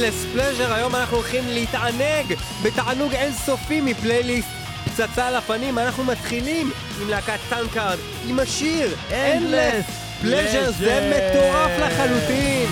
אנדלס פלז'ר. היום אנחנו הולכים להתענג בתענוג אינסופי מפלייליסט פצצה על הפנים. אנחנו מתחילים עם להקת טנקארד עם השיר אנדלס פלז'ר. זה מטורף לחלוטין.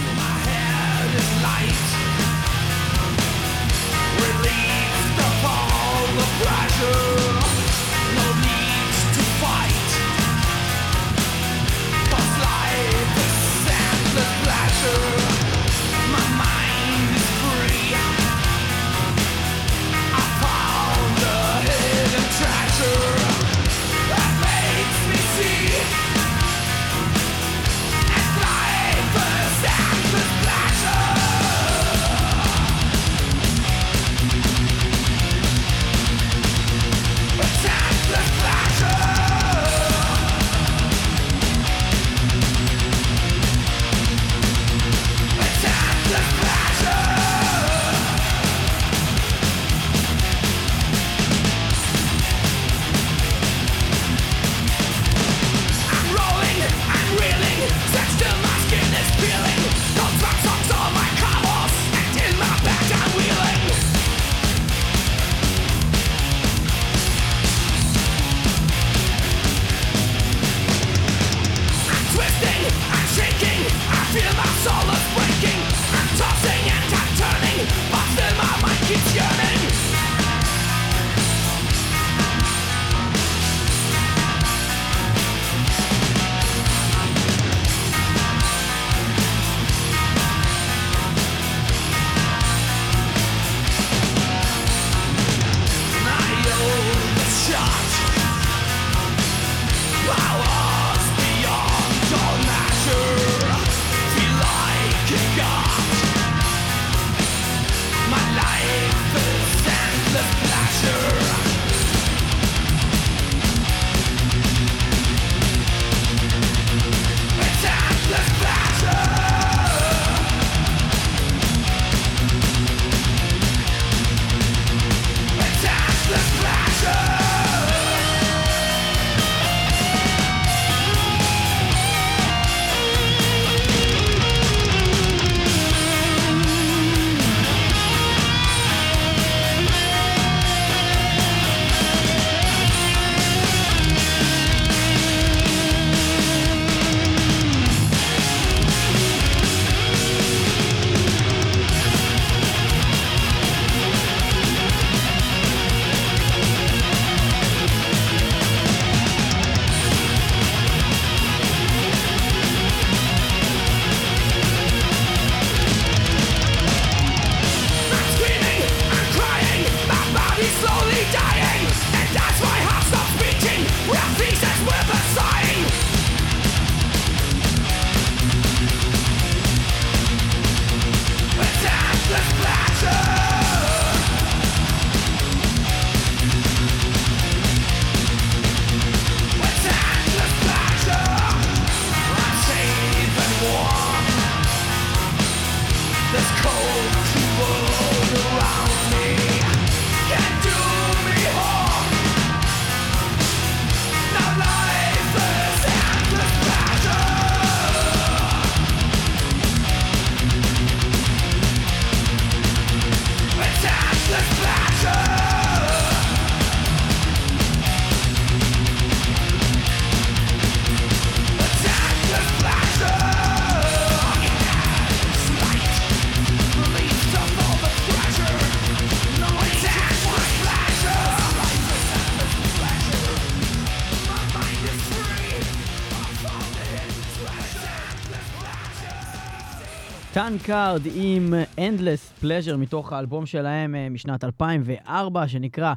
טנקארד עם Endless Pleasure מתוך האלבום שלהם משנת 2004 שנקרא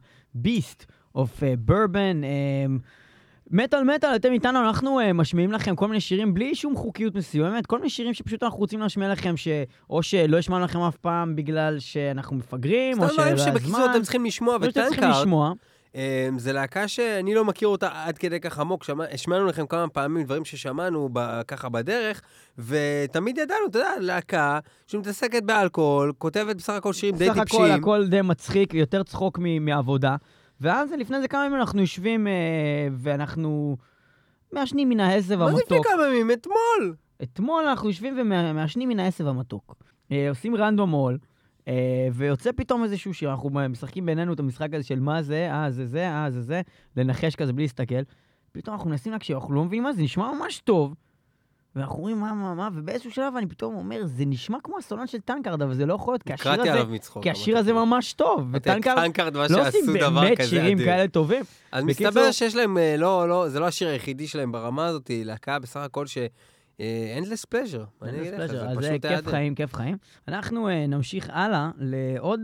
Beast of Bourbon. מטל, אתם איתנו, אנחנו משמיעים לכם כל מיני שירים בלי שום חוקיות מסוימת, כל מיני שירים שפשוט אנחנו רוצים להשמיע לכם, או שלא ישמע לכם אף פעם בגלל שאנחנו מפגרים, או שלא הזמן. שבקיצור אתם צריכים לשמוע, וטנקארד זה להקה שאני לא מכיר אותה עד כדי כך עמוק, השמענו לכם כמה פעמים דברים ששמענו ככה בדרך, ותמיד ידענו, אתה יודע, להקה שמתעסקת באלכוהול, כותבת בסך הכל שירים די טיפשים. בסך הכל, הכל די מצחיק, יותר צחוק מעבודה, ואז לפני זה כמה ימים אנחנו יושבים, ואנחנו מעשנים מן העשב המתוק. מה זה לפני כמה ימים? אתמול! אתמול אנחנו יושבים ומעשנים מן העשב המתוק. עושים רנדום אול, ויוצא פתאום איזשהו שאנחנו משחקים בינינו את המשחק הזה של מה זה, זה, לנחש כזה בלי להסתכל. פתאום אנחנו מנסים לה כשאנחנו לא מבינים מה זה, נשמע ממש טוב. ואנחנו רואים מה, ובאיזשהו שלב אני פתאום אומר, זה נשמע כמו הסולן של טנקארד, אבל זה לא יכול להיות, כי השיר הזה ממש טוב, וטנקארד לא עושים באמת שירים כאלה טובים. אז מסתבר שיש להם, זה לא השיר היחידי שלהם ברמה הזאת, היא להקה בסך הכל Endless Pleasure. אז זה כיף חיים, כיף חיים. אנחנו נמשיך הלאה לעוד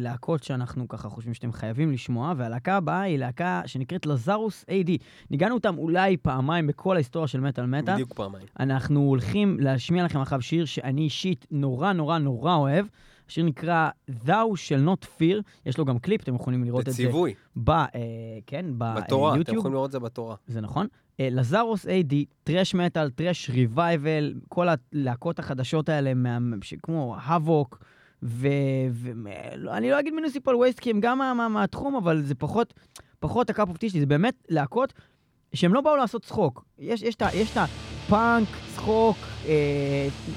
להקות שאנחנו ככה חושבים שאתם חייבים לשמוע, והלהקה הבאה היא להקה שנקראת Lazarus AD. ניגענו אותם אולי פעמיים בכל ההיסטוריה של מטל מטל. בדיוק פעמיים. אנחנו הולכים להשמיע לכם עכשיו שיר שאני אישית נורא נורא נורא אוהב. השיר נקרא Thou Shall Not Fear. יש לו גם קליפ, אתם יכולים לראות את זה. בציווי. כן, ביוטיוב. בתורה, אתם יכולים לראות את זה בתורה. זה נכון. Lazarus AD, טרש מטל, טרש ריווייבל, כל הלהקות החדשות האלה, כמו Havoc, ואני לא אגיד Municipal Waste, כי הם גם מהתחום, אבל זה פחות הקאפ אופטי שלי, זה באמת להקות שהם לא באו לעשות צחוק. יש את הפאנק, צחוק,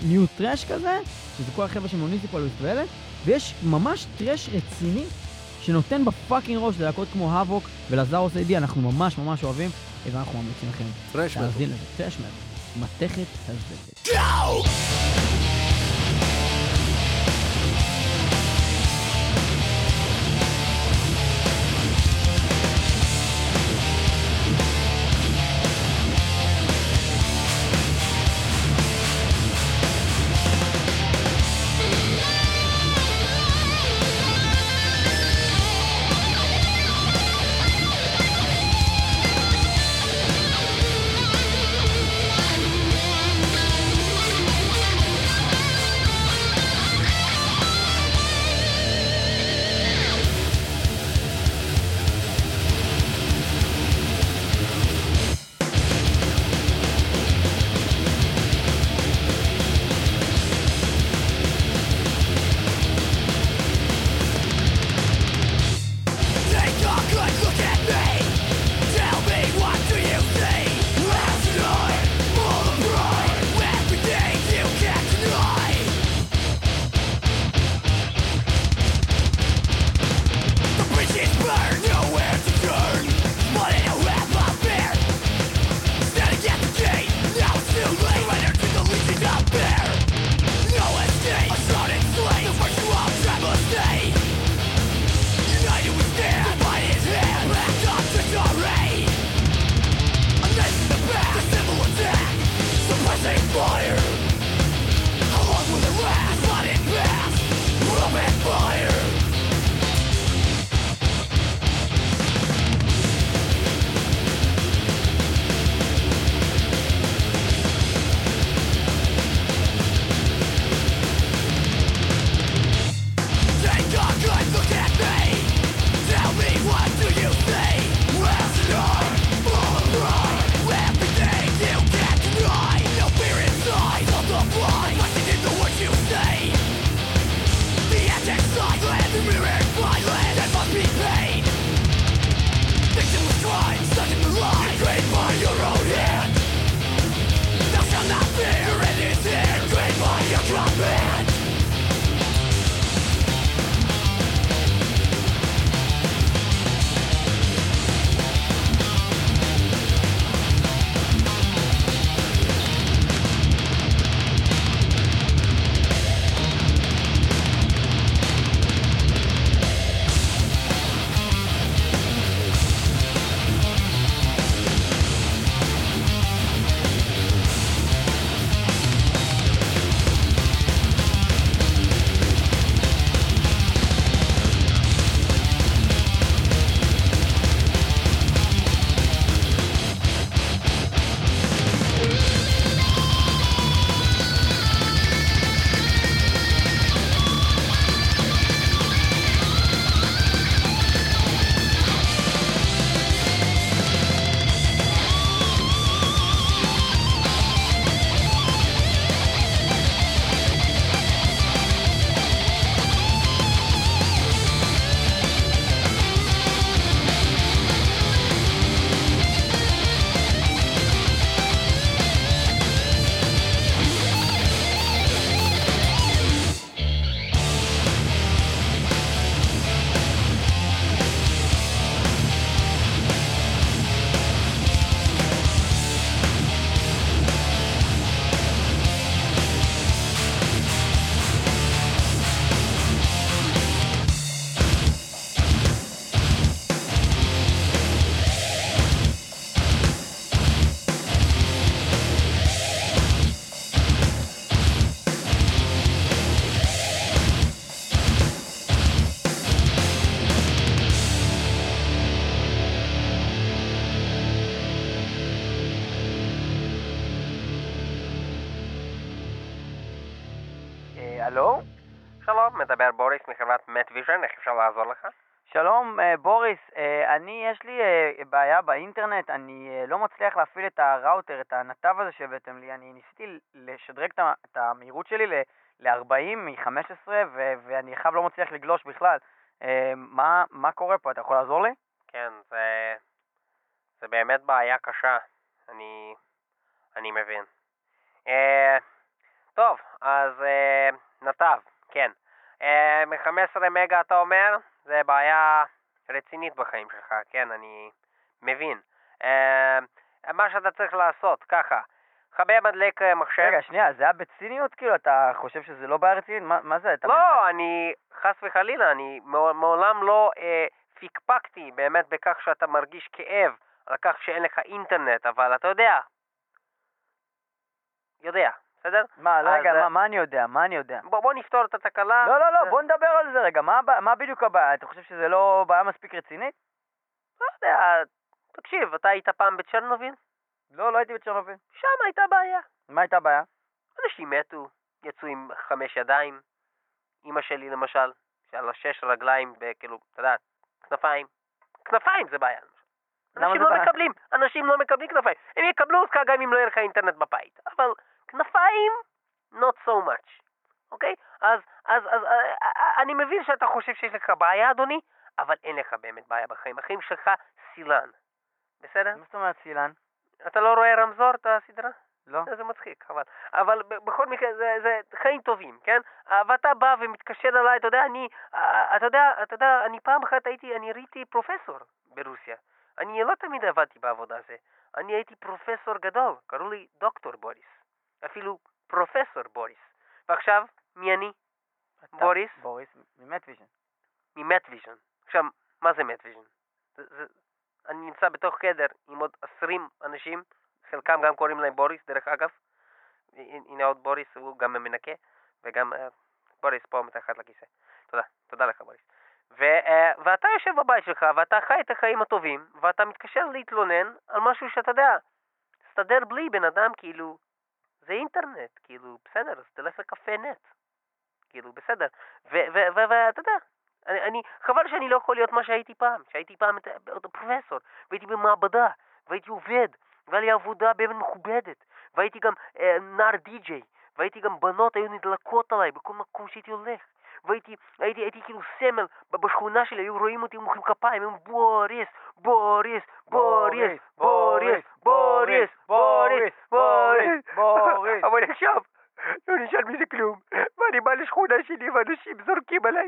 ניו טרש כזה, שזה כל החבר'ה של Municipal Waste ואלה, ויש ממש טרש רציני, שנותן בפאקינג ראש ללהקות כמו Havoc ולזרוס AD, אנחנו ממש ממש אוהבים, ואנחנו ממליצים לכם להאזין לזה. טרש מטל, מתכת הזבדת. שלום, מדבר בוריס מחברת מטוויז'ן, איך אפשר לעזור לך? שלום, בוריס, אני, יש לי בעיה באינטרנט, אני לא מצליח להפעיל את הראוטר, את הנתב הזה שהבאתם לי, אני ניסיתי לשדרג את המהירות שלי ל-40 מ-15 ואני חייב לא מצליח לגלוש בכלל. מה קורה פה? אתה יכול לעזור לי? כן, זה באמת בעיה קשה, אני מבין. טוב, אז נתב, כן. מ-15 מגה אתה אומר, זה בעיה רצינית בחיים שלך, כן, אני מבין. מה שאתה צריך לעשות, ככה, חבר מדלק מחשב. רגע, שנייה, זה היה בציניות? כאילו, אתה חושב שזה לא בעיה רצינית? מה זה? לא, אני, חס וחלילה, אני מעולם לא פקפקתי באמת בכך שאתה מרגיש כאב, על כך שאין לך אינטרנט, אבל אתה יודע. בסדר? מה, רגע, מה אני יודע? בוא נפתור את התקלה. לא, בוא נדבר על זה רגע. מה בדיוק הבעיה? אתה חושב שזה לא בעיה מספיק רצינית? לא יודע, תקשיב, אתה היית פעם בצ'רנוביל? לא הייתי בצ'רנוביל. שם הייתה בעיה. מה הייתה בעיה? אנשים מתו, יצאו עם 5 ידיים. אמא שלי למשל, שעלה 6 רגליים, וכאילו, אתה יודע, כנפיים. כנפיים זה בעיה. אנשים לא מקבלים כנפיים. הם יקבלו אותך גם אם לא יהיה לך אינטרנט בבית. אבל כנפיים, not so much. אוקיי? אז אני מבין שאתה חושב שיש לך בעיה, אדוני, אבל אין לך באמת בעיה בחיים. החיים שלך סילן. בסדר? מה זאת אומרת סילן? אתה לא רואה רמזור את הסדרה? לא. זה מצחיק, אבל בכל מקרה, זה חיים טובים, כן? ואתה בא ומתקשר עליי, אתה יודע, אני פעם אחת ראיתי פרופסור ברוסיה. אני לא תמיד עבדתי בעבודה הזה. אני הייתי פרופסור גדול, קראו לי דוקטור בוריס. אפילו פרופסור בוריס. ועכשיו, מי אני? בוריס? בוריס, ממטוויז'ן. ממטוויז'ן. עכשיו, מה זה מטוויז'ן? אני נמצא בתוך חדר עם עוד 20 אנשים, חלקם גם קוראים להם בוריס, דרך אגב. הנה עוד בוריס, הוא גם מנקה, וגם בוריס פה מתחת לכיסא. תודה לך בוריס. ואתה יושב בבית שלך, ואתה חי את החיים הטובים, ואתה מתקשר להתלונן על משהו שאתה יודע. תסתדר בלי בן אדם, כאילו, זה אינטרנט, כאילו, בסדר, אז תלך לקפה נט. כאילו, בסדר. ואתה יודע, חבל שאני לא יכול להיות מה שהייתי פעם פרופסור, והייתי במעבדה, והייתי עובד, והיה לי עבודה באמת מכובדת, והייתי גם נער די-ג'יי, והייתי גם בנות, היו נדלקות עליי בכל מקום שהייתי הולך. והייתי כאילו סמל בשכונה שלי, היו רואים אותי מוחאים כפיים, הם בוריס, בוריס, בוריס, בוריס, בוריס, בוריס, בוריס, בוריס. אבל עכשיו, לא נשאר מזה כלום, ואני בא לשכונה שלי ואנשים זורקים עליי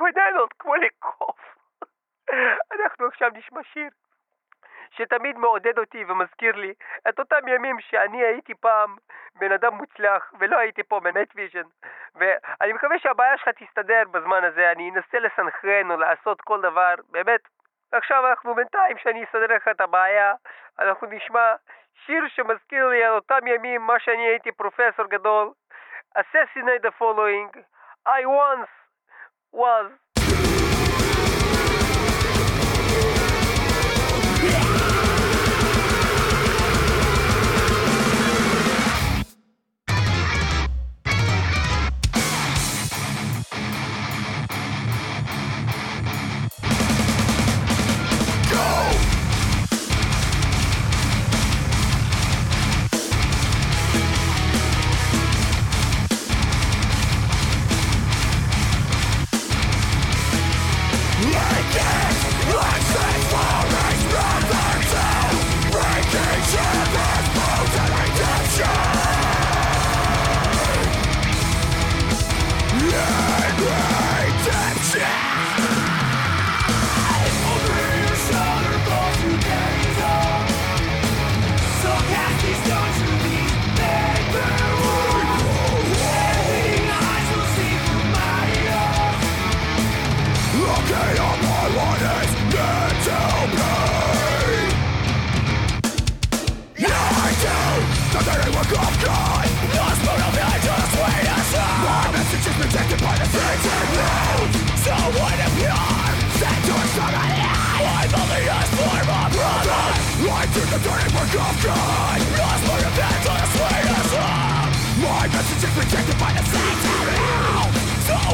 בננות כמו לקוף. אנחנו עכשיו נשמע שיר שתמיד מעודד אותי ומזכיר לי את אותם ימים שאני הייתי פעם בן אדם מוצלח ולא הייתי פה מנטוויז'ן, ואני מקווה שהבעיה שלך תסתדר בזמן הזה. אני אנסה לסנכרן או לעשות כל דבר באמת. עכשיו אנחנו בינתיים שאני אסדר לך את הבעיה, אנחנו נשמע שיר שמזכיר לי על אותם ימים מה שאני הייתי פרופסור גדול. Assassinate the following, I once was. Protected by the sanctuary. So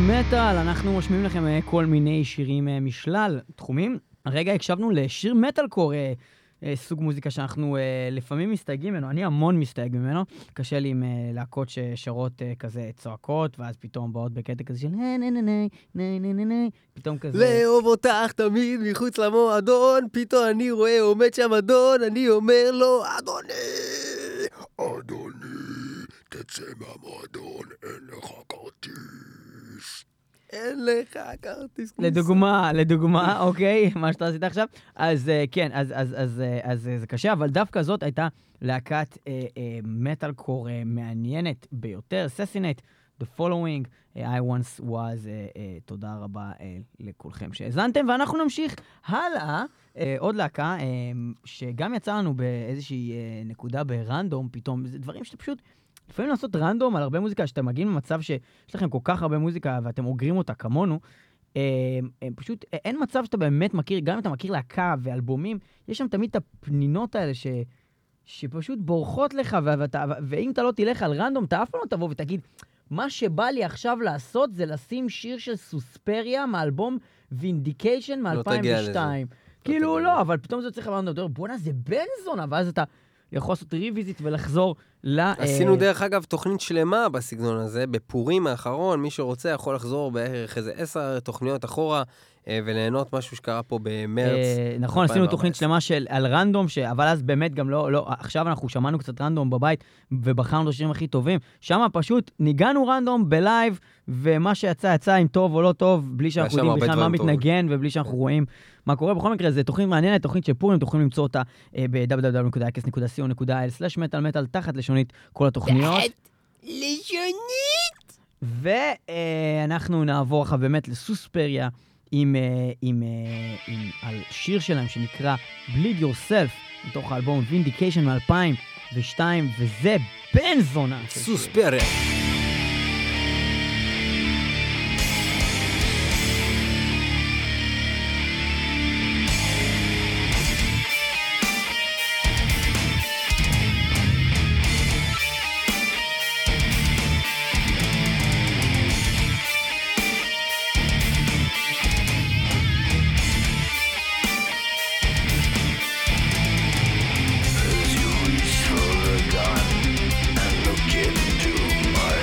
מטל, אנחנו משמיעים לכם כל מיני שירים משלל תחומים. הרגע הקשבנו לשיר מטל קור, סוג מוזיקה שאנחנו לפעמים מסתייגים ממנו, אני המון מסתייג ממנו, קשה לי עם להקות ששרות כזה צועקות, ואז פתאום באות בקטע כזה של נה נה נה נה נה נה נה נה, פתאום כזה... לאהוב אותך תמיד מחוץ למועדון, פתאום אני רואה עומד שם אדון, אני אומר לו אדוני, תצא מהמועדון, אין לך כרטיס. אין לך כרטיס. לדוגמה, אוקיי, מה שאתה עשית עכשיו. אז כן, אז זה קשה, אבל דווקא זאת הייתה להקת מטל קור מעניינת ביותר. Assassinate, The Following, I Once Was. תודה רבה לכולכם שהזנתם, ואנחנו נמשיך הלאה. עוד להקה שגם יצא לנו באיזושהי נקודה ברנדום, פתאום, זה דברים שאתה פשוט... לפעמים לעשות רנדום על הרבה מוזיקה, שאתם מגיעים למצב שיש לכם כל כך הרבה מוזיקה ואתם אוגרים אותה כמונו, פשוט אין מצב שאתה באמת מכיר, גם אם אתה מכיר להקה ואלבומים, יש שם תמיד את הפנינות האלה שפשוט בורחות לך, ואם אתה לא תלך על רנדום, אתה אף פעם לא תבוא ותגיד, מה שבא לי עכשיו לעשות זה לשים שיר של סוספריה מאלבום Vindication מ-2002. כאילו לא, אבל פתאום זה צריך לרנדום, בוא'נה זה בנזונה, ואז אתה... יכול לעשות ריוויזית ולחזור ל... עשינו דרך אגב תוכנית שלמה בסגנון הזה, בפורים האחרון, מי שרוצה יכול לחזור בערך איזה 10 תוכניות אחורה, וליהנות משהו שקרה פה במרץ. נכון, עשינו תוכנית שלמה על רנדום, אבל אז באמת גם לא... עכשיו אנחנו שמענו קצת רנדום בבית, ובחרנו את השירים הכי טובים. שם פשוט ניגענו רנדום בלייב, ומה שיצא יצא אם טוב או לא טוב, בלי שאנחנו יודעים בכלל מה מתנגן, ובלי שאנחנו רואים מה קורה. בכל מקרה, זו תוכנית מעניינת, תוכנית שפורים, אתם יכולים למצוא אותה ב-www.x.co.il/metal-metal, תחת לשונית כל התוכניות. לשונית! ואנחנו נעבור אחר באמת לסוספריה, על שיר שלהם שנקרא Bleed Yourself, מתוך האלבום Vindication מ-2002, וזה בן זונה. סוספריה. I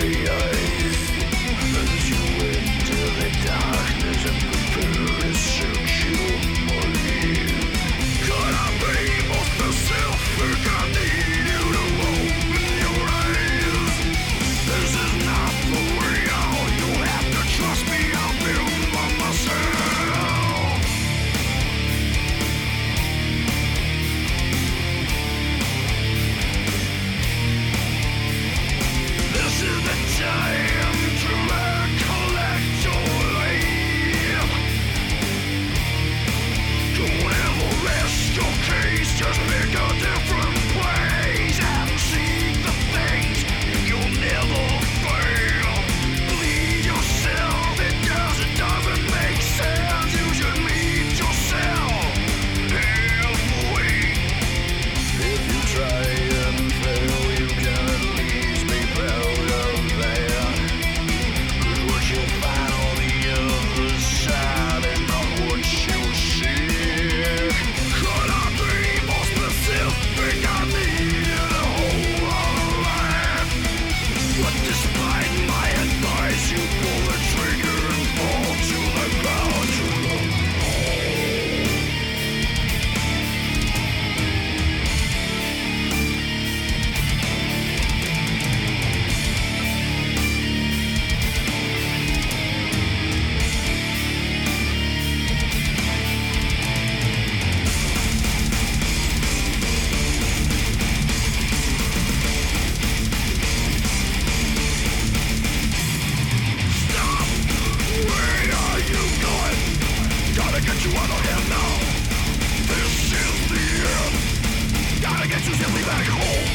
you want to end now. This is the end. Gotta get you simply back home.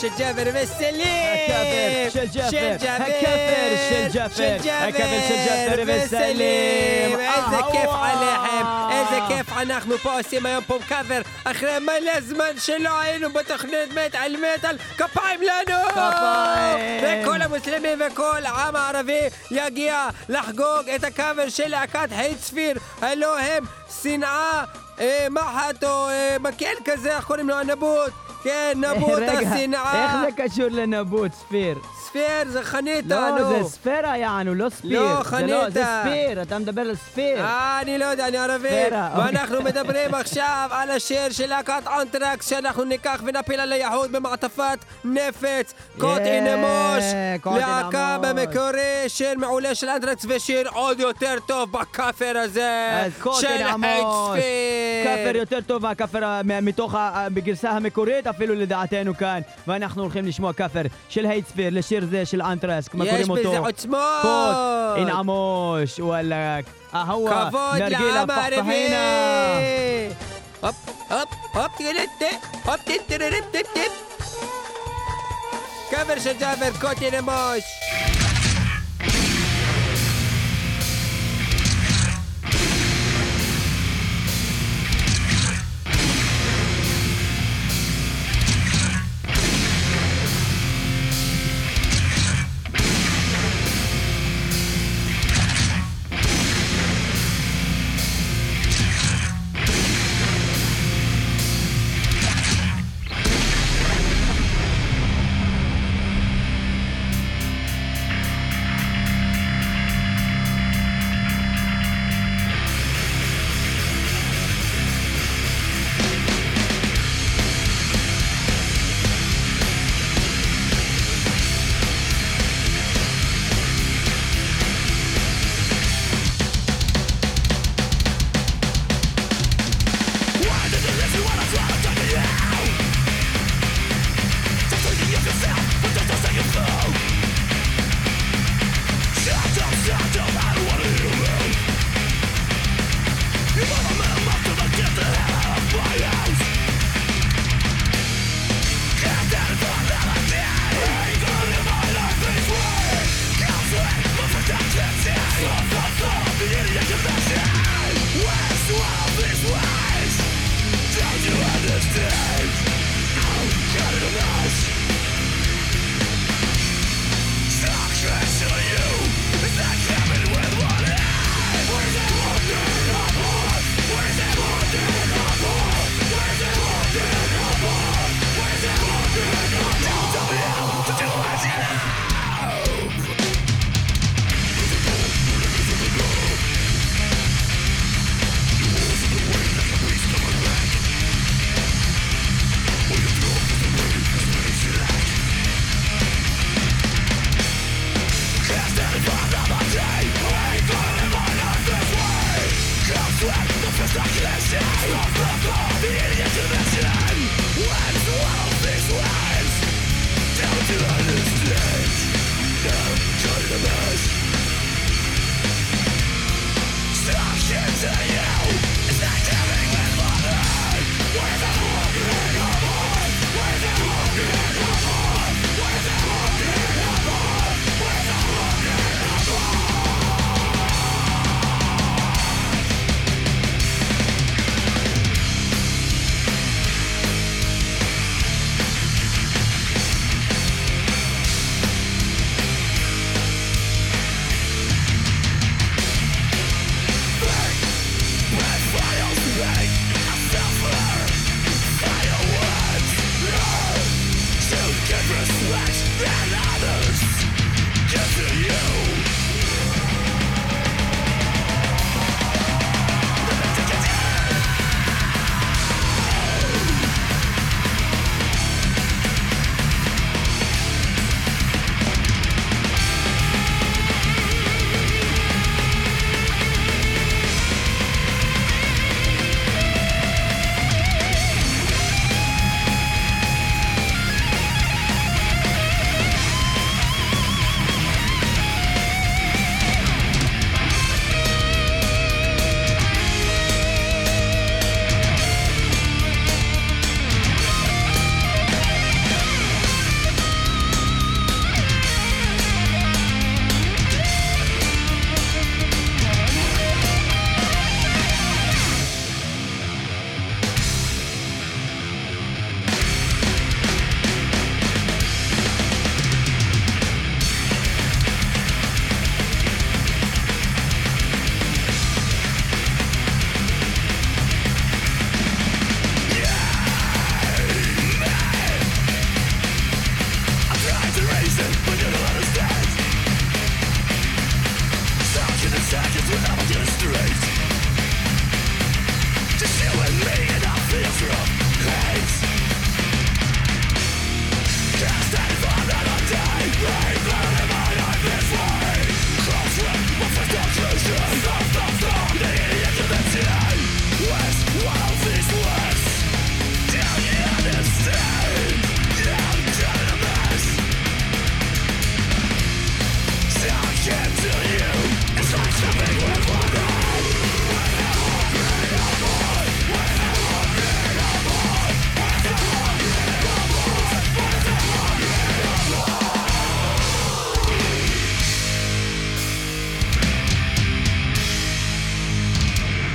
של ג'אבר וסלים! הכבל של ג'אבר! הכבל של ג'אבר! הכבל של ג'אבר וסלים! איזה כיף עליכם! איזה כיף אנחנו פה עושים היום פה קאבר אחרי מלא זמן שלא היינו בתוכנית מת על מטל. כפיים לנו! כפיים! וכל המוסלמים וכל העם הערבי יגיע לחגוג את הקאבר של להקת חי צפיר. הלא הם שנאה מחט או מקל כזה, איך קוראים לו? הנבוט! כן, נבוט השנאה. איך זה קשור לנבוט, ספיר? ספיר זה חניתה, נו. לא, זה ספירה יענו, לא ספיר. לא, חניתה. זה ספיר, אתה מדבר על ספיר. אני לא יודע, אני ערבי. ואנחנו מדברים עכשיו על השיר של להקת אנטרקס, שאנחנו ניקח ונפיל על היחוד במעטפת נפץ, קוט אינמוש, להקה במקורי, שיר מעולה של אנטרקס, ושיר עוד יותר טוב בכפר הזה. של אינמוש. כפר יותר טוב, הכפר מתוך, בגרסה המקורית, אפילו לדעתנו כאן, ואנחנו הולכים לשמוע כפר של הייטספיר לשיר זה של אנטרסק, מה קוראים אותו? יש בזה עוצמות! קוט, אינעמוש, וואלק, אהווה, נרגילה, פחפחינה! הופ, הופ, הופ, תגלת, הופ, תגלת, תגלת, כפר של ג'אבר, קוט, אינעמוש!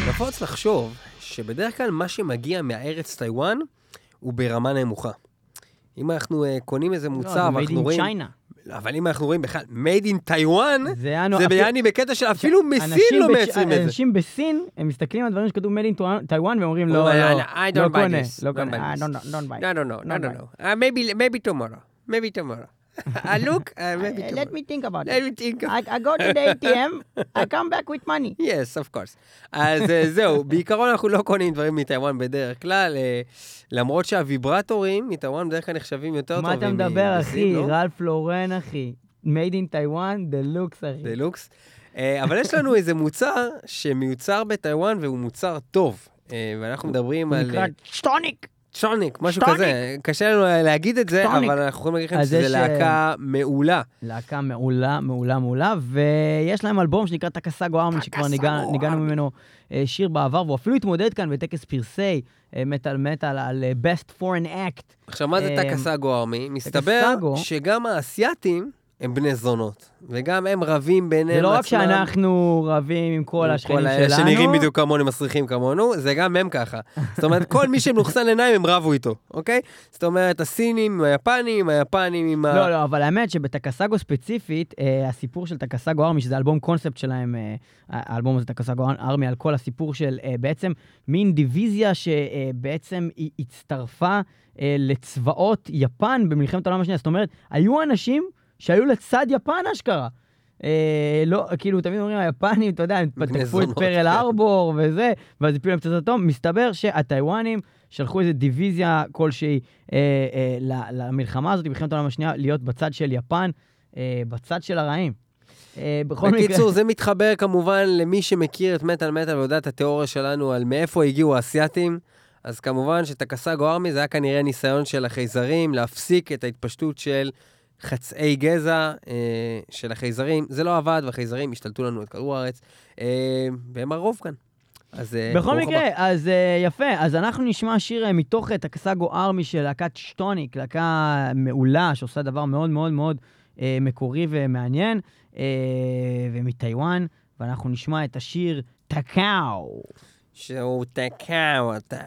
נפוץ לחשוב שבדרך כלל מה שמגיע מהארץ טיואן הוא ברמה נמוכה. אם אנחנו קונים איזה מוצר, לא, ואנחנו רואים... אבל אם אנחנו רואים בכלל, made in Taiwan, זה ביאני בקטע של אפילו מסין לא מייצרים את זה. אנשים בסין, הם מסתכלים על דברים שכתוב made in Taiwan, ואומרים לא, לא, לא קונה, לא קונה, don't buy it. No, maybe tomorrow. Look, maybe tomorrow. Let me think about it. I go to the ATM, I come back with money. Yes, of course. אז זהו, בעיקרון אנחנו לא קונים דברים מטאיוואן בדרך כלל, למרות שהוויברטורים מטאיוואן בדרך כלל נחשבים יותר טובים. מה אתה מדבר, אחי? רלף לורן, אחי. Made in Taiwan, דלוקס, אחי. דלוקס. אבל יש לנו איזה מוצר שמיוצר בטאיוואן והוא מוצר טוב. ואנחנו מדברים על... נקרא סטוניק. צ'וניק, משהו כזה, קשה לנו להגיד את זה, אבל אנחנו יכולים להגיד לכם שזה להקה מעולה. להקה מעולה, ויש להם אלבום שנקרא טקסאגו ארמי, שכבר ניגענו ממנו שיר בעבר, והוא אפילו התמודד כאן בטקס פרסי מטל על Best Foreign Act. עכשיו, מה זה טקסאגו ארמי? מסתבר שגם האסייתים הם בני זונות, וגם הם רבים ביניהם עצמם. זה לא רק שאנחנו רבים עם כל השכנים שלנו. שנראים בדיוק כמונו, מסריחים כמונו, זה גם הם ככה. זאת אומרת, כל מי שמלוכסן עיניים הם רבו איתו, אוקיי? זאת אומרת, הסינים, היפנים עם ה... לא, אבל האמת שבטקסאגו ספציפית, הסיפור של טקסאגו ארמי, שזה אלבום קונספט שלהם, האלבום הזה טקסאגו ארמי, על כל הסיפור של בעצם מין דיוויזיה שבעצם היא הצטרפה לצבאות יפן במלחמת העולם השנייה. זאת אומרת, היו אנשים שהיו לצד יפן אשכרה. לא, כאילו, תמיד אומרים, היפנים, אתה יודע, הם תקפו את פרל ארבור וזה, ואז הפיעו להם פצצת אטום. מסתבר שהטיוואנים שלחו איזו דיוויזיה כלשהי למלחמה הזאת, במלחמת העולם השנייה, להיות בצד של יפן, בצד של הרעים. בקיצור, זה מתחבר כמובן למי שמכיר את מטל ויודע את התיאוריה שלנו על מאיפה הגיעו האסייתים. אז כמובן שטקסאגו ארמי זה היה כנראה ניסיון של החייזרים להפסיק את ההתפשטות של חצאי גזע של החייזרים. זה לא עבד, והחייזרים השתלטו לנו את כדור הארץ, והם הרוב כאן. אז, בכל מקרה, אז יפה, אז אנחנו נשמע שיר מתוך טקסאגו ארמי של להקת שטוניק, להקה מעולה, שעושה דבר מאוד מאוד מאוד מקורי ומעניין, ומטיוואן, ואנחנו נשמע את השיר טקאו. שהוא טקאו אותה.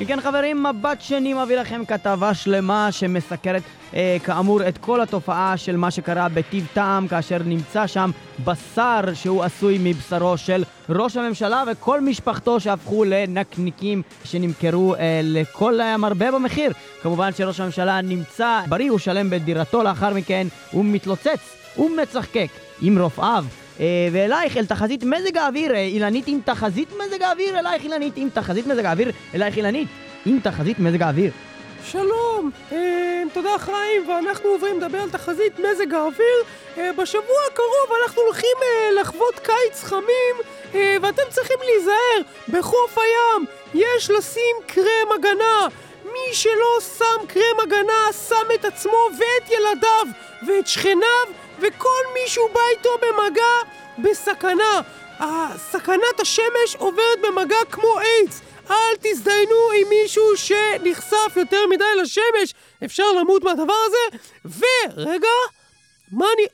אם כן חברים, מבט שני מביא לכם כתבה שלמה שמסקרת כאמור את כל התופעה של מה שקרה בטיב טעם, כאשר נמצא שם בשר שהוא עשוי מבשרו של ראש הממשלה וכל משפחתו שהפכו לנקניקים שנמכרו לכל המרבה במחיר. כמובן שראש הממשלה נמצא בריא ושלם בדירתו, לאחר מכן הוא מתלוצץ ומצחקק עם רופאיו. ואלייך אל תחזית מזג האוויר, אילנית עם תחזית מזג האוויר, אלייך אילנית עם תחזית מזג האוויר, אלייך אילנית עם תחזית מזג האוויר. שלום, תודה חיים, ואנחנו עוברים לדבר על תחזית מזג האוויר. בשבוע הקרוב אנחנו הולכים לחוות קיץ חמים, ואתם צריכים להיזהר, בחוף הים יש לשים קרם הגנה. מי שלא שם קרם הגנה שם את עצמו ואת ילדיו ואת שכניו וכל מישהו בא איתו במגע בסכנה. סכנת השמש עוברת במגע כמו איידס. אל תזדיינו עם מישהו שנחשף יותר מדי לשמש, אפשר למות מהדבר הזה. ורגע, מה אני...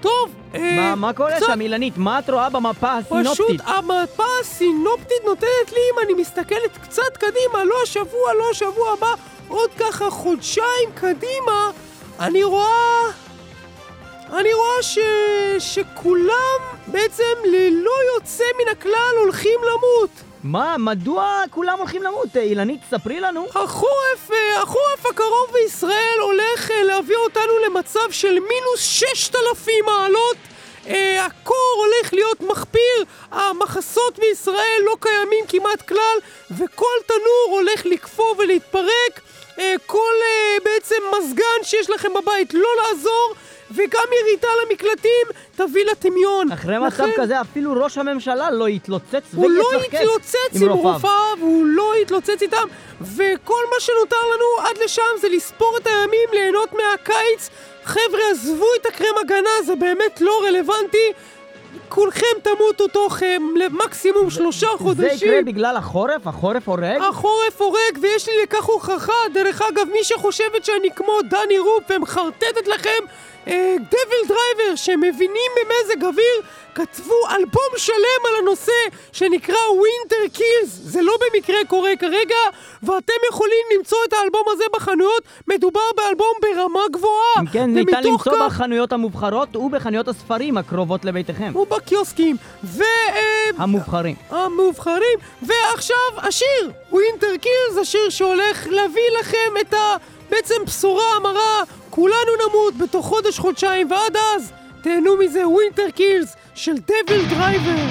טוב, מה קורה שם אילנית? מה את רואה במפה הסינופטית? פשוט המפה הסינופטית נותנת לי, אם אני מסתכלת קצת קדימה, לא השבוע, לא השבוע הבא, עוד ככה חודשיים קדימה, אני רואה שכולם בעצם ללא יוצא מן הכלל הולכים למות. מה? מדוע כולם הולכים למות? אילנית, ספרי לנו. החורף הקרוב בישראל הולך להביא אותנו למצב של מינוס 6,000 מעלות. הקור הולך להיות מחפיר, המחסות בישראל לא קיימים כמעט כלל, וכל תנור הולך לקפוא ולהתפרק. כל בעצם מזגן שיש לכם בבית לא לעזור, וגם ירידה למקלטים תביא לטמיון. אחרי מצב כזה אפילו ראש הממשלה לא יתלוצץ ויצחקץ עם רופאיו. הוא לא יתלוצץ עם רופאיו, הוא לא יתלוצץ איתם, וכל מה שנותר לנו עד לשם זה לספור את הימים, ליהנות מהקיץ. חבר'ה, עזבו את הקרם הגנה, זה באמת לא רלוונטי. כולכם תמותו תוך למקסימום 3 חודשים. זה יקרה בגלל החורף? החורף הורג? החורף הורג, ויש לי לכך הוכחה. דרך אגב, מי שחושבת שאני כמו דני רופ ומחרטטת לכם, DevilDriver, שמבינים במזג אוויר, כתבו אלבום שלם על הנושא שנקרא Winter Kills. זה לא במקרה קורה כרגע, ואתם יכולים למצוא את האלבום הזה בחנויות. מדובר באלבום ברמה גבוהה. כן, ניתן למצוא כך... בחנויות המובחרות ובחנויות הספרים הקרובות לביתכם. ובקיוסקים. המובחרים. המובחרים. ועכשיו השיר Winter Kills, השיר שהולך להביא לכם את בעצם בשורה המרה. כולנו נמות בתוך חודש-חודשיים, ועד אז תהנו מזה. ווינטר קילס של דביל דרייבר.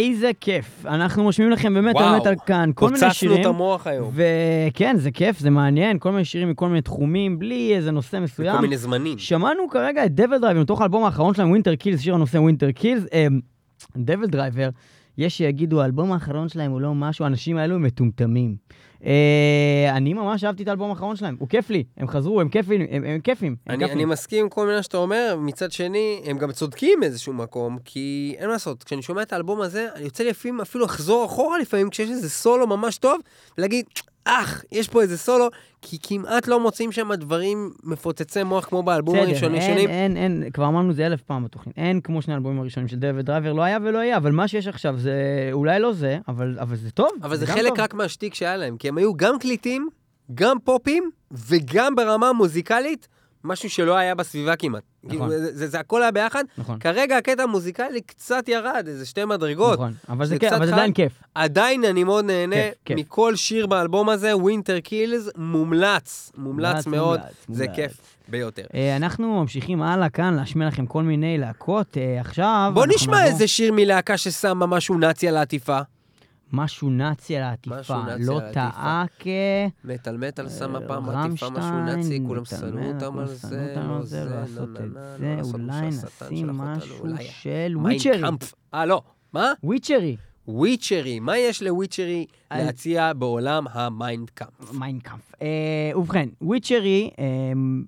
איזה כיף. אנחנו מושמים לכם באמת על מטל כאן, כל מיני שירים. הוצצנו את המוח היום. וכן, זה כיף, זה מעניין, כל מיני שירים מכל מיני תחומים, בלי איזה נושא מסוים. כל מיני זמנים. שמענו כרגע את DevilDriver, מתוך האלבום האחרון שלהם, Winter Kills, שיר הנושא Winter Kills, DevilDriver, יש שיגידו, האלבום האחרון שלהם הוא לא משהו, האנשים האלו הם מטומטמים. אני ממש אהבתי את האלבום האחרון שלהם, הוא כיף לי, הם חזרו, הם כיפים, הם כיפים. אני מסכים עם כל מיני שאתה אומר, מצד שני, הם גם צודקים איזשהו מקום, כי אין מה לעשות, כשאני שומע את האלבום הזה, אני יוצא לפעמים אפילו לחזור אחורה לפעמים, כשיש איזה סולו ממש טוב, ולהגיד, יש פה איזה סולו, כי כמעט לא מוצאים שם דברים מפוצצי מוח כמו באלבום הראשון. אין, כבר אמרנו זה 1000 פעם בתוכנית, אין כמו שני האלבומים הראשונים של DevilDriver, לא היה ולא היה, אבל מה שיש עכשיו זה אולי לא זה, אבל זה טוב. אבל זה חלק רק מהשתיק שהיה להם, כי הם היו גם קליטים, גם פופים, וגם ברמה מוזיקלית, משהו שלא היה בסביבה כמעט. זה הכל היה ביחד. כרגע הקטע המוזיקלי קצת ירד, איזה 2 מדרגות. אבל זה עדיין כיף. עדיין אני מאוד נהנה מכל שיר באלבום הזה, Winter Kills, מומלץ. מומלץ מאוד, זה כיף ביותר. אנחנו ממשיכים הלאה כאן, להשמיע לכם כל מיני להקות. עכשיו... בוא נשמע איזה שיר מלהקה ששמה משהו נאצי על העטיפה. משהו נאצי על העטיפה, לא טעה כ... מטל מטל שמה פעם עטיפה משהו נאצי, כולם סנו אותם על זה, לא זה, לא לעשות את זה, אולי נשים משהו של וויצ'רי. לא, מה? וויצ'רי. וויצ'רי, מה יש לוויצ'רי להציע בעולם המיינדקאמפ? מיינדקאמפ. ובכן, וויצ'רי,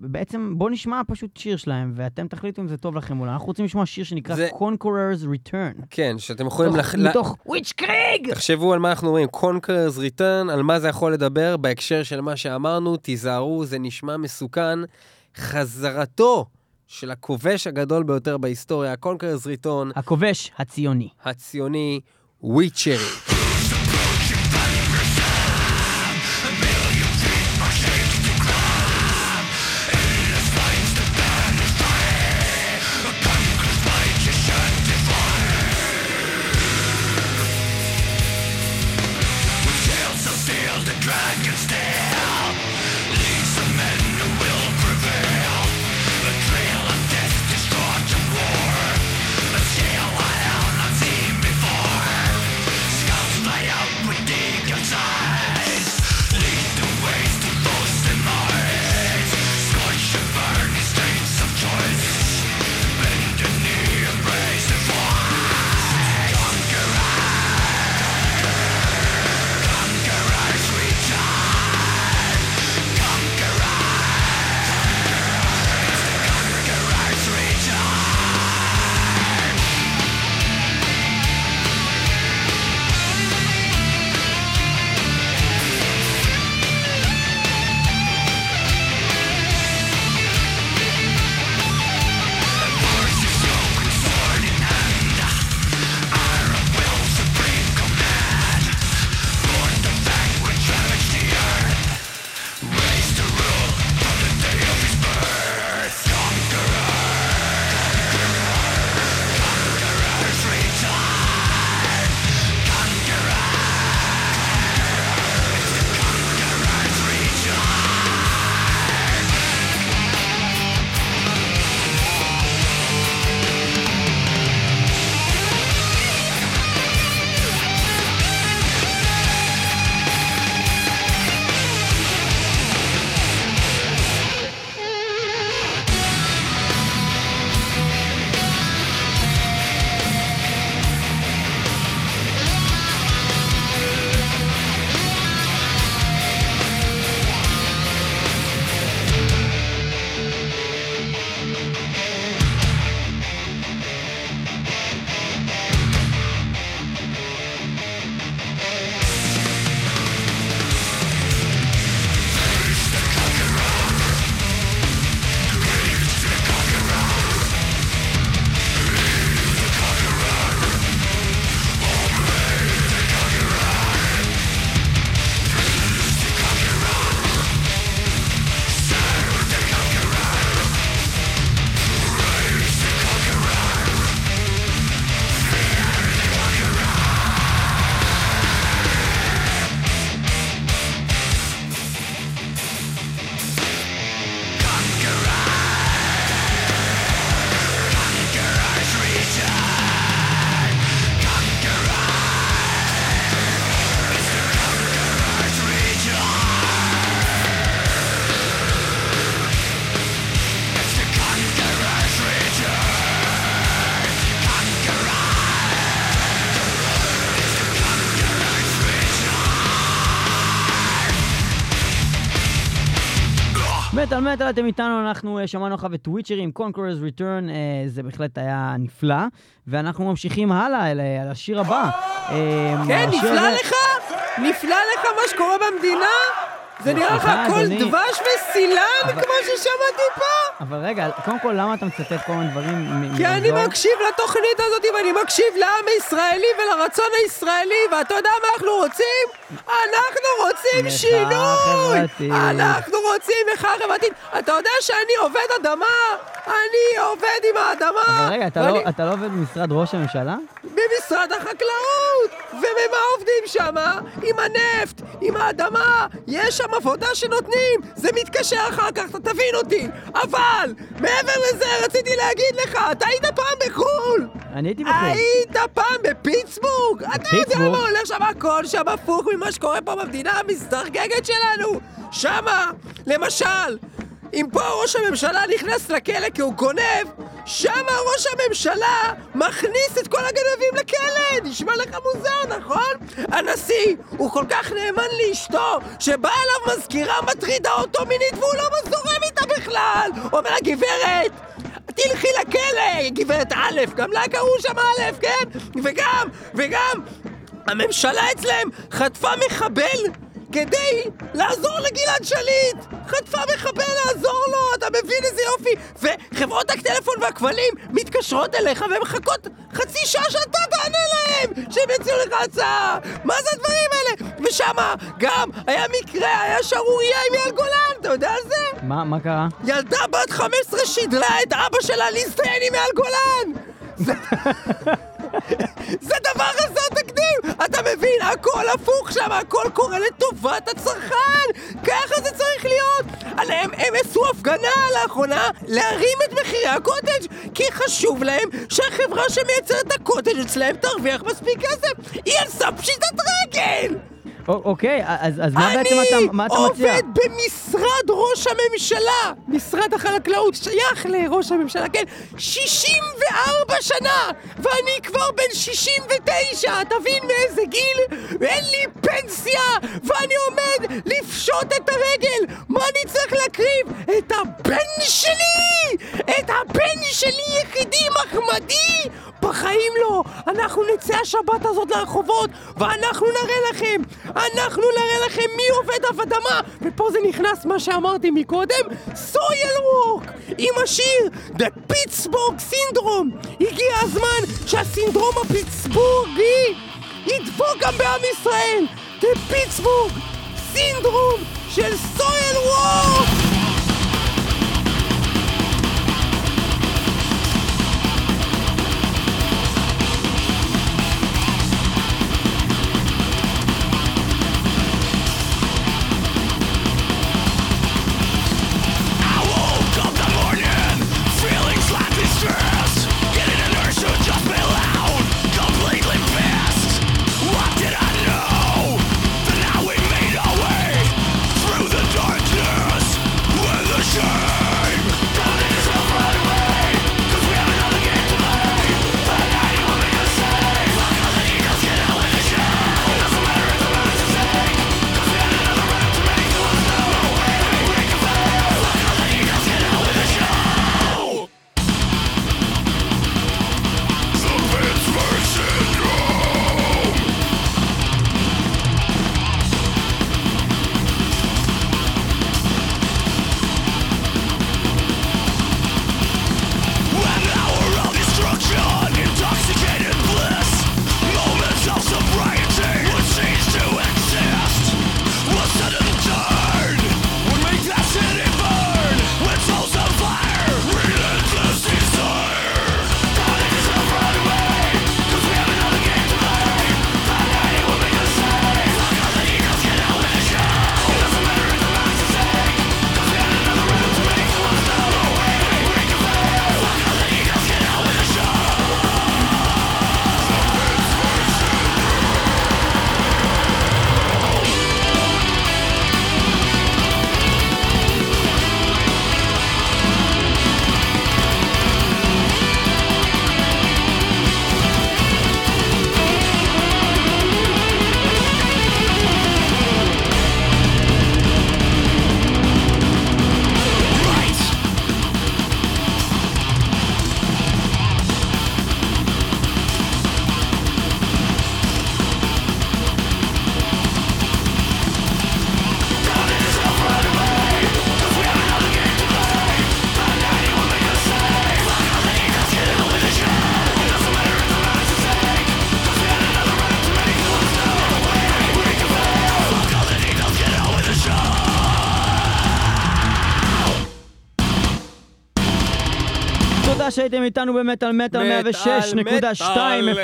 בעצם בוא נשמע פשוט שיר שלהם, ואתם תחליטו אם זה טוב לכם אולי. אנחנו רוצים לשמוע שיר שנקרא Conquerors Return. כן, שאתם יכולים... מתוך וויץ' קריג! תחשבו על מה אנחנו אומרים, Conquerors Return, על מה זה יכול לדבר, בהקשר של מה שאמרנו, תיזהרו, זה נשמע מסוכן, חזרתו של הכובש הגדול ביותר בהיסטוריה, Conquerors Return. הכובש הציוני. הציוני. Witchery. מטל מטל, אתם איתנו, אנחנו שמענו אחר את וויצ'רי עם Conquerors Return, זה בהחלט היה נפלא, ואנחנו ממשיכים הלאה על השיר הבא. כן, נפלא לך? נפלא לך מה שקורה במדינה? זה נראה לך כל דבש וסילן כמו ששמעתי פה? אבל רגע, קודם כל למה אתה מצטט כל מיני דברים? כי אני מקשיב לתוכנית הזאת ואני מקשיב לעם הישראלי ולרצון הישראלי, ואתה יודע מה אנחנו רוצים? אנחנו רוצים שינוי! אנחנו רוצים מחאה חברתית. אתה יודע שאני עובד אדמה? אני עובד עם האדמה. אבל רגע, אתה לא עובד במשרד ראש הממשלה? במשרד החקלאות! ובמה עובדים שם? עם הנפט, עם האדמה, יש שם עבודה שנותנים, זה מתקשר אחר כך, אתה תבין אותי. אבל, מעבר לזה רציתי להגיד לך, אתה היית פעם בחול! אני הייתי בחול. היית פעם בפיטסבורג! אתה יודע מה הולך שם? הכל שם הפוך ממה שקורה פה במדינה המזדרגגת שלנו! שמה, למשל, אם פה ראש הממשלה נכנס לכלא כי הוא גונב, שמה ראש הממשלה מכניס את כל הגנבים לכלא. נשמע לך מוזר, נכון? הנשיא הוא כל כך נאמן לאשתו שבא אליו מזכירה מטרידה אותו מינית והוא לא מזורם איתה בכלל. אומר הגברת, תלכי לכלא, גברת א', גם לה קראו שם א', כן? וגם הממשלה אצלם חטפה מחבל כדי לעזור לגלעד שליט! חטפה מחבל לעזור לו, אתה מבין איזה יופי! וחברות הטלפון והכבלים מתקשרות אליך והן מחכות חצי שעה שאתה תענה להם! שהם יציעו לך הצעה! מה זה הדברים האלה? ושמה גם היה מקרה, היה שערוריה עם יעל גולן, אתה יודע על זה? מה קרה? ילדה בת 15 שידלה את אבא שלה להזדיין עם יעל גולן! זה דבר חסר תקדים! אתה מבין? הכל הפוך שם, הכל קורה לטובת הצרכן! ככה זה צריך להיות! עליהם הם עשו הפגנה לאחרונה להרים את מחירי הקוטג' כי חשוב להם שהחברה שמייצרת את הקוטג' אצלהם תרוויח מספיק כסף! היא על סף פשיטת רגל! אוקיי, אז מה בעצם אתה מציע? אני עובד במשרד ראש הממשלה, משרד החקלאות, שייך לראש הממשלה, כן, 64 שנה, ואני כבר בן 69, תבין מאיזה גיל, ואין לי פנסיה, ואני עומד לפשוט את הרגל, מה אני צריך להקריב? את הבן שלי, יחידי מחמדי, בחיים לא, אנחנו נצא השבת הזאת לרחובות, ואנחנו נראה לכם, מי עובד אדמה, ופה זה נכנס מה שאמרתי מקודם, Soil Walk, עם השיר The Pittsburgh Syndrome. הגיע הזמן שהסינדרום הפיטסבורגי ידבוק גם בעם ישראל, The Pittsburgh Syndrome של Soil Walk. שהייתם איתנו במטל מטל 106.2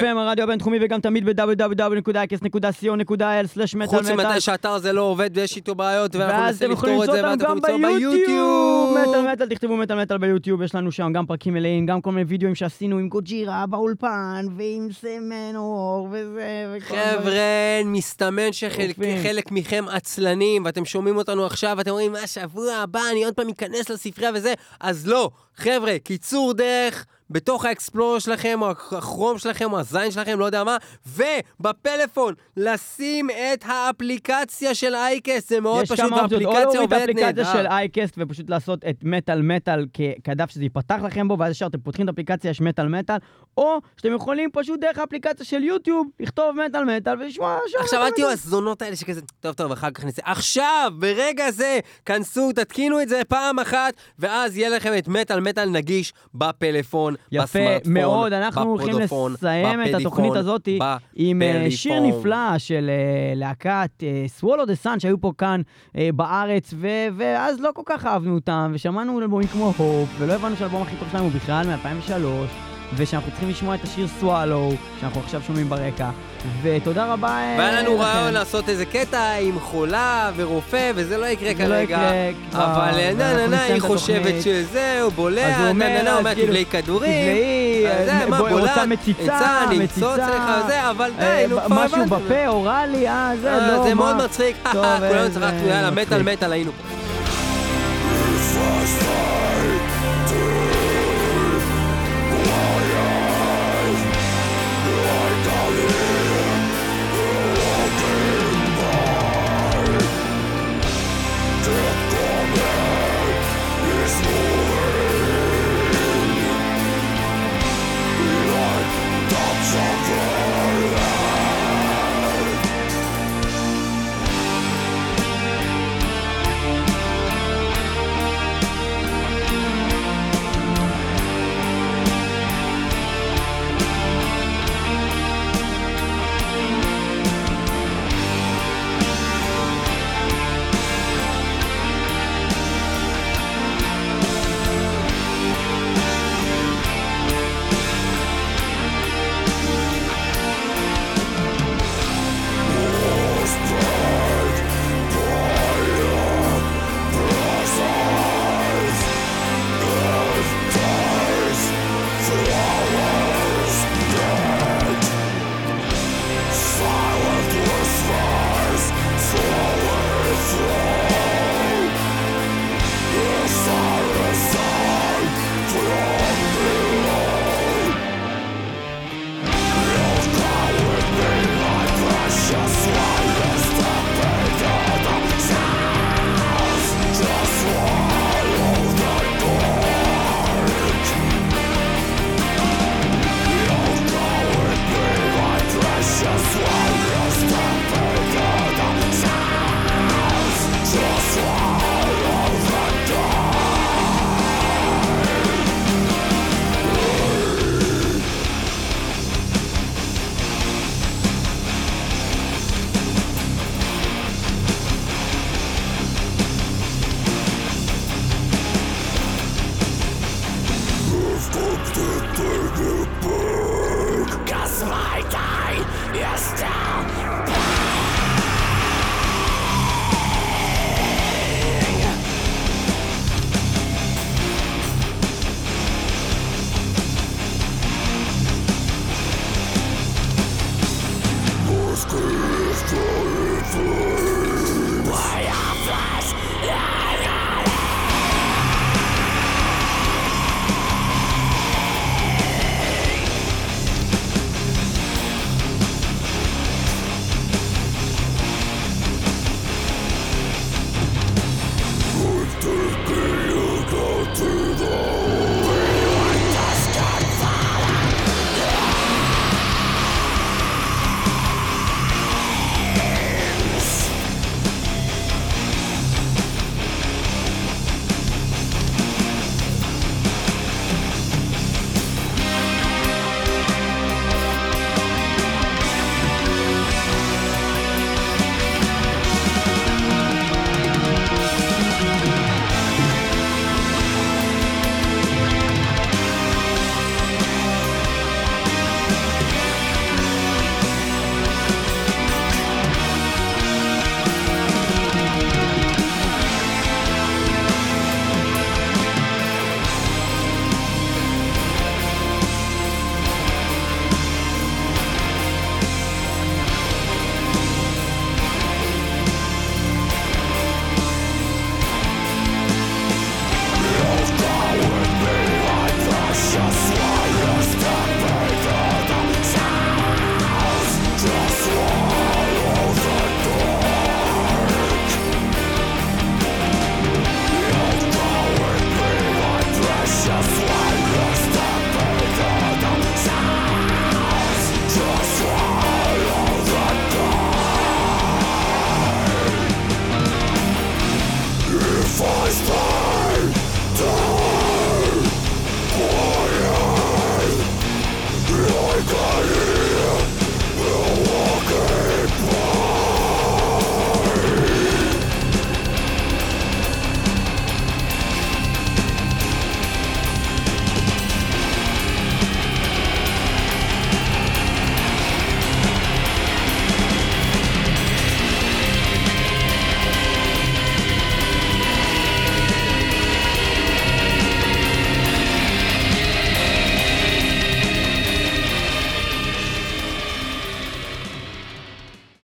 FM, הרדיו הבינתחומי, וגם תמיד ב-www.x.co.il/מטל מטל. חוץ ממתי שהאתר הזה לא עובד ויש איתו בעיות, ואנחנו נסים לפתור את זה, ואתם יכולים למצוא ביוטיוב. מטל מטל, תכתבו מטל מטל ביוטיוב, יש לנו שם גם פרקים מלאים, גם כל מיני וידאוים שעשינו עם גוג'ירה באולפן, ועם סמן אור וזה. חבר'ה, מסתמן שחלק מכם עצלנים, ואתם שומעים אותנו עכשיו, ואתם אומרים, השבוע הבא אני עוד פעם אכנס לספרייה וזה, אז לא. חבר'ה, קיצור דרך, בתוך האקספלורר שלכם, או הכרום שלכם, או הזין שלכם, לא יודע מה, ובפלאפון, לשים את האפליקציה של אייקסט, זה מאוד פשוט, האפליקציה עובדת נהדר. של אייקסט, ופשוט לעשות את מטל מטל כדף שזה ייפתח לכם בו, ואז ישר אתם פותחים את האפליקציה, יש מטל מטל, או שאתם יכולים פשוט דרך האפליקציה של יוטיוב, לכתוב מטל מטל, ושמוע שם. עכשיו, אל תהיו הזונות האלה שכזה, טוב טוב, אחר כך נעשה. עכשיו, ברגע זה, כנסו, תתקינו את זה פעם אחת, ואז יהיה לכם את מטל מטל נגיש בפלאפון. יפה מאוד, אנחנו הולכים לסיים את התוכנית הזאת עם שיר נפלא של להקת Swallow the Sun שהיו פה כאן בארץ, ואז לא כל כך אהבנו אותם, ושמענו אלבומים כמו הופ, ולא הבנו שהאלבום הכי טוב שלהם הוא בכלל מ-2003, ושאנחנו צריכים לשמוע את השיר Swallow שאנחנו עכשיו שומעים ברקע, ותודה רבה. והיה לנו רעיון לעשות איזה קטע עם חולה ורופא, וזה לא יקרה כרגע, אבל ננה היא חושבת שזהו בולע, ננה אומרת תבלי כדורים, זה מה בולע, נצא נמצוא צריך זה, אבל די משהו בפה הורא לי, זה מאוד מצחיק, כולנו צריכים להיעלמת על מת עלינו.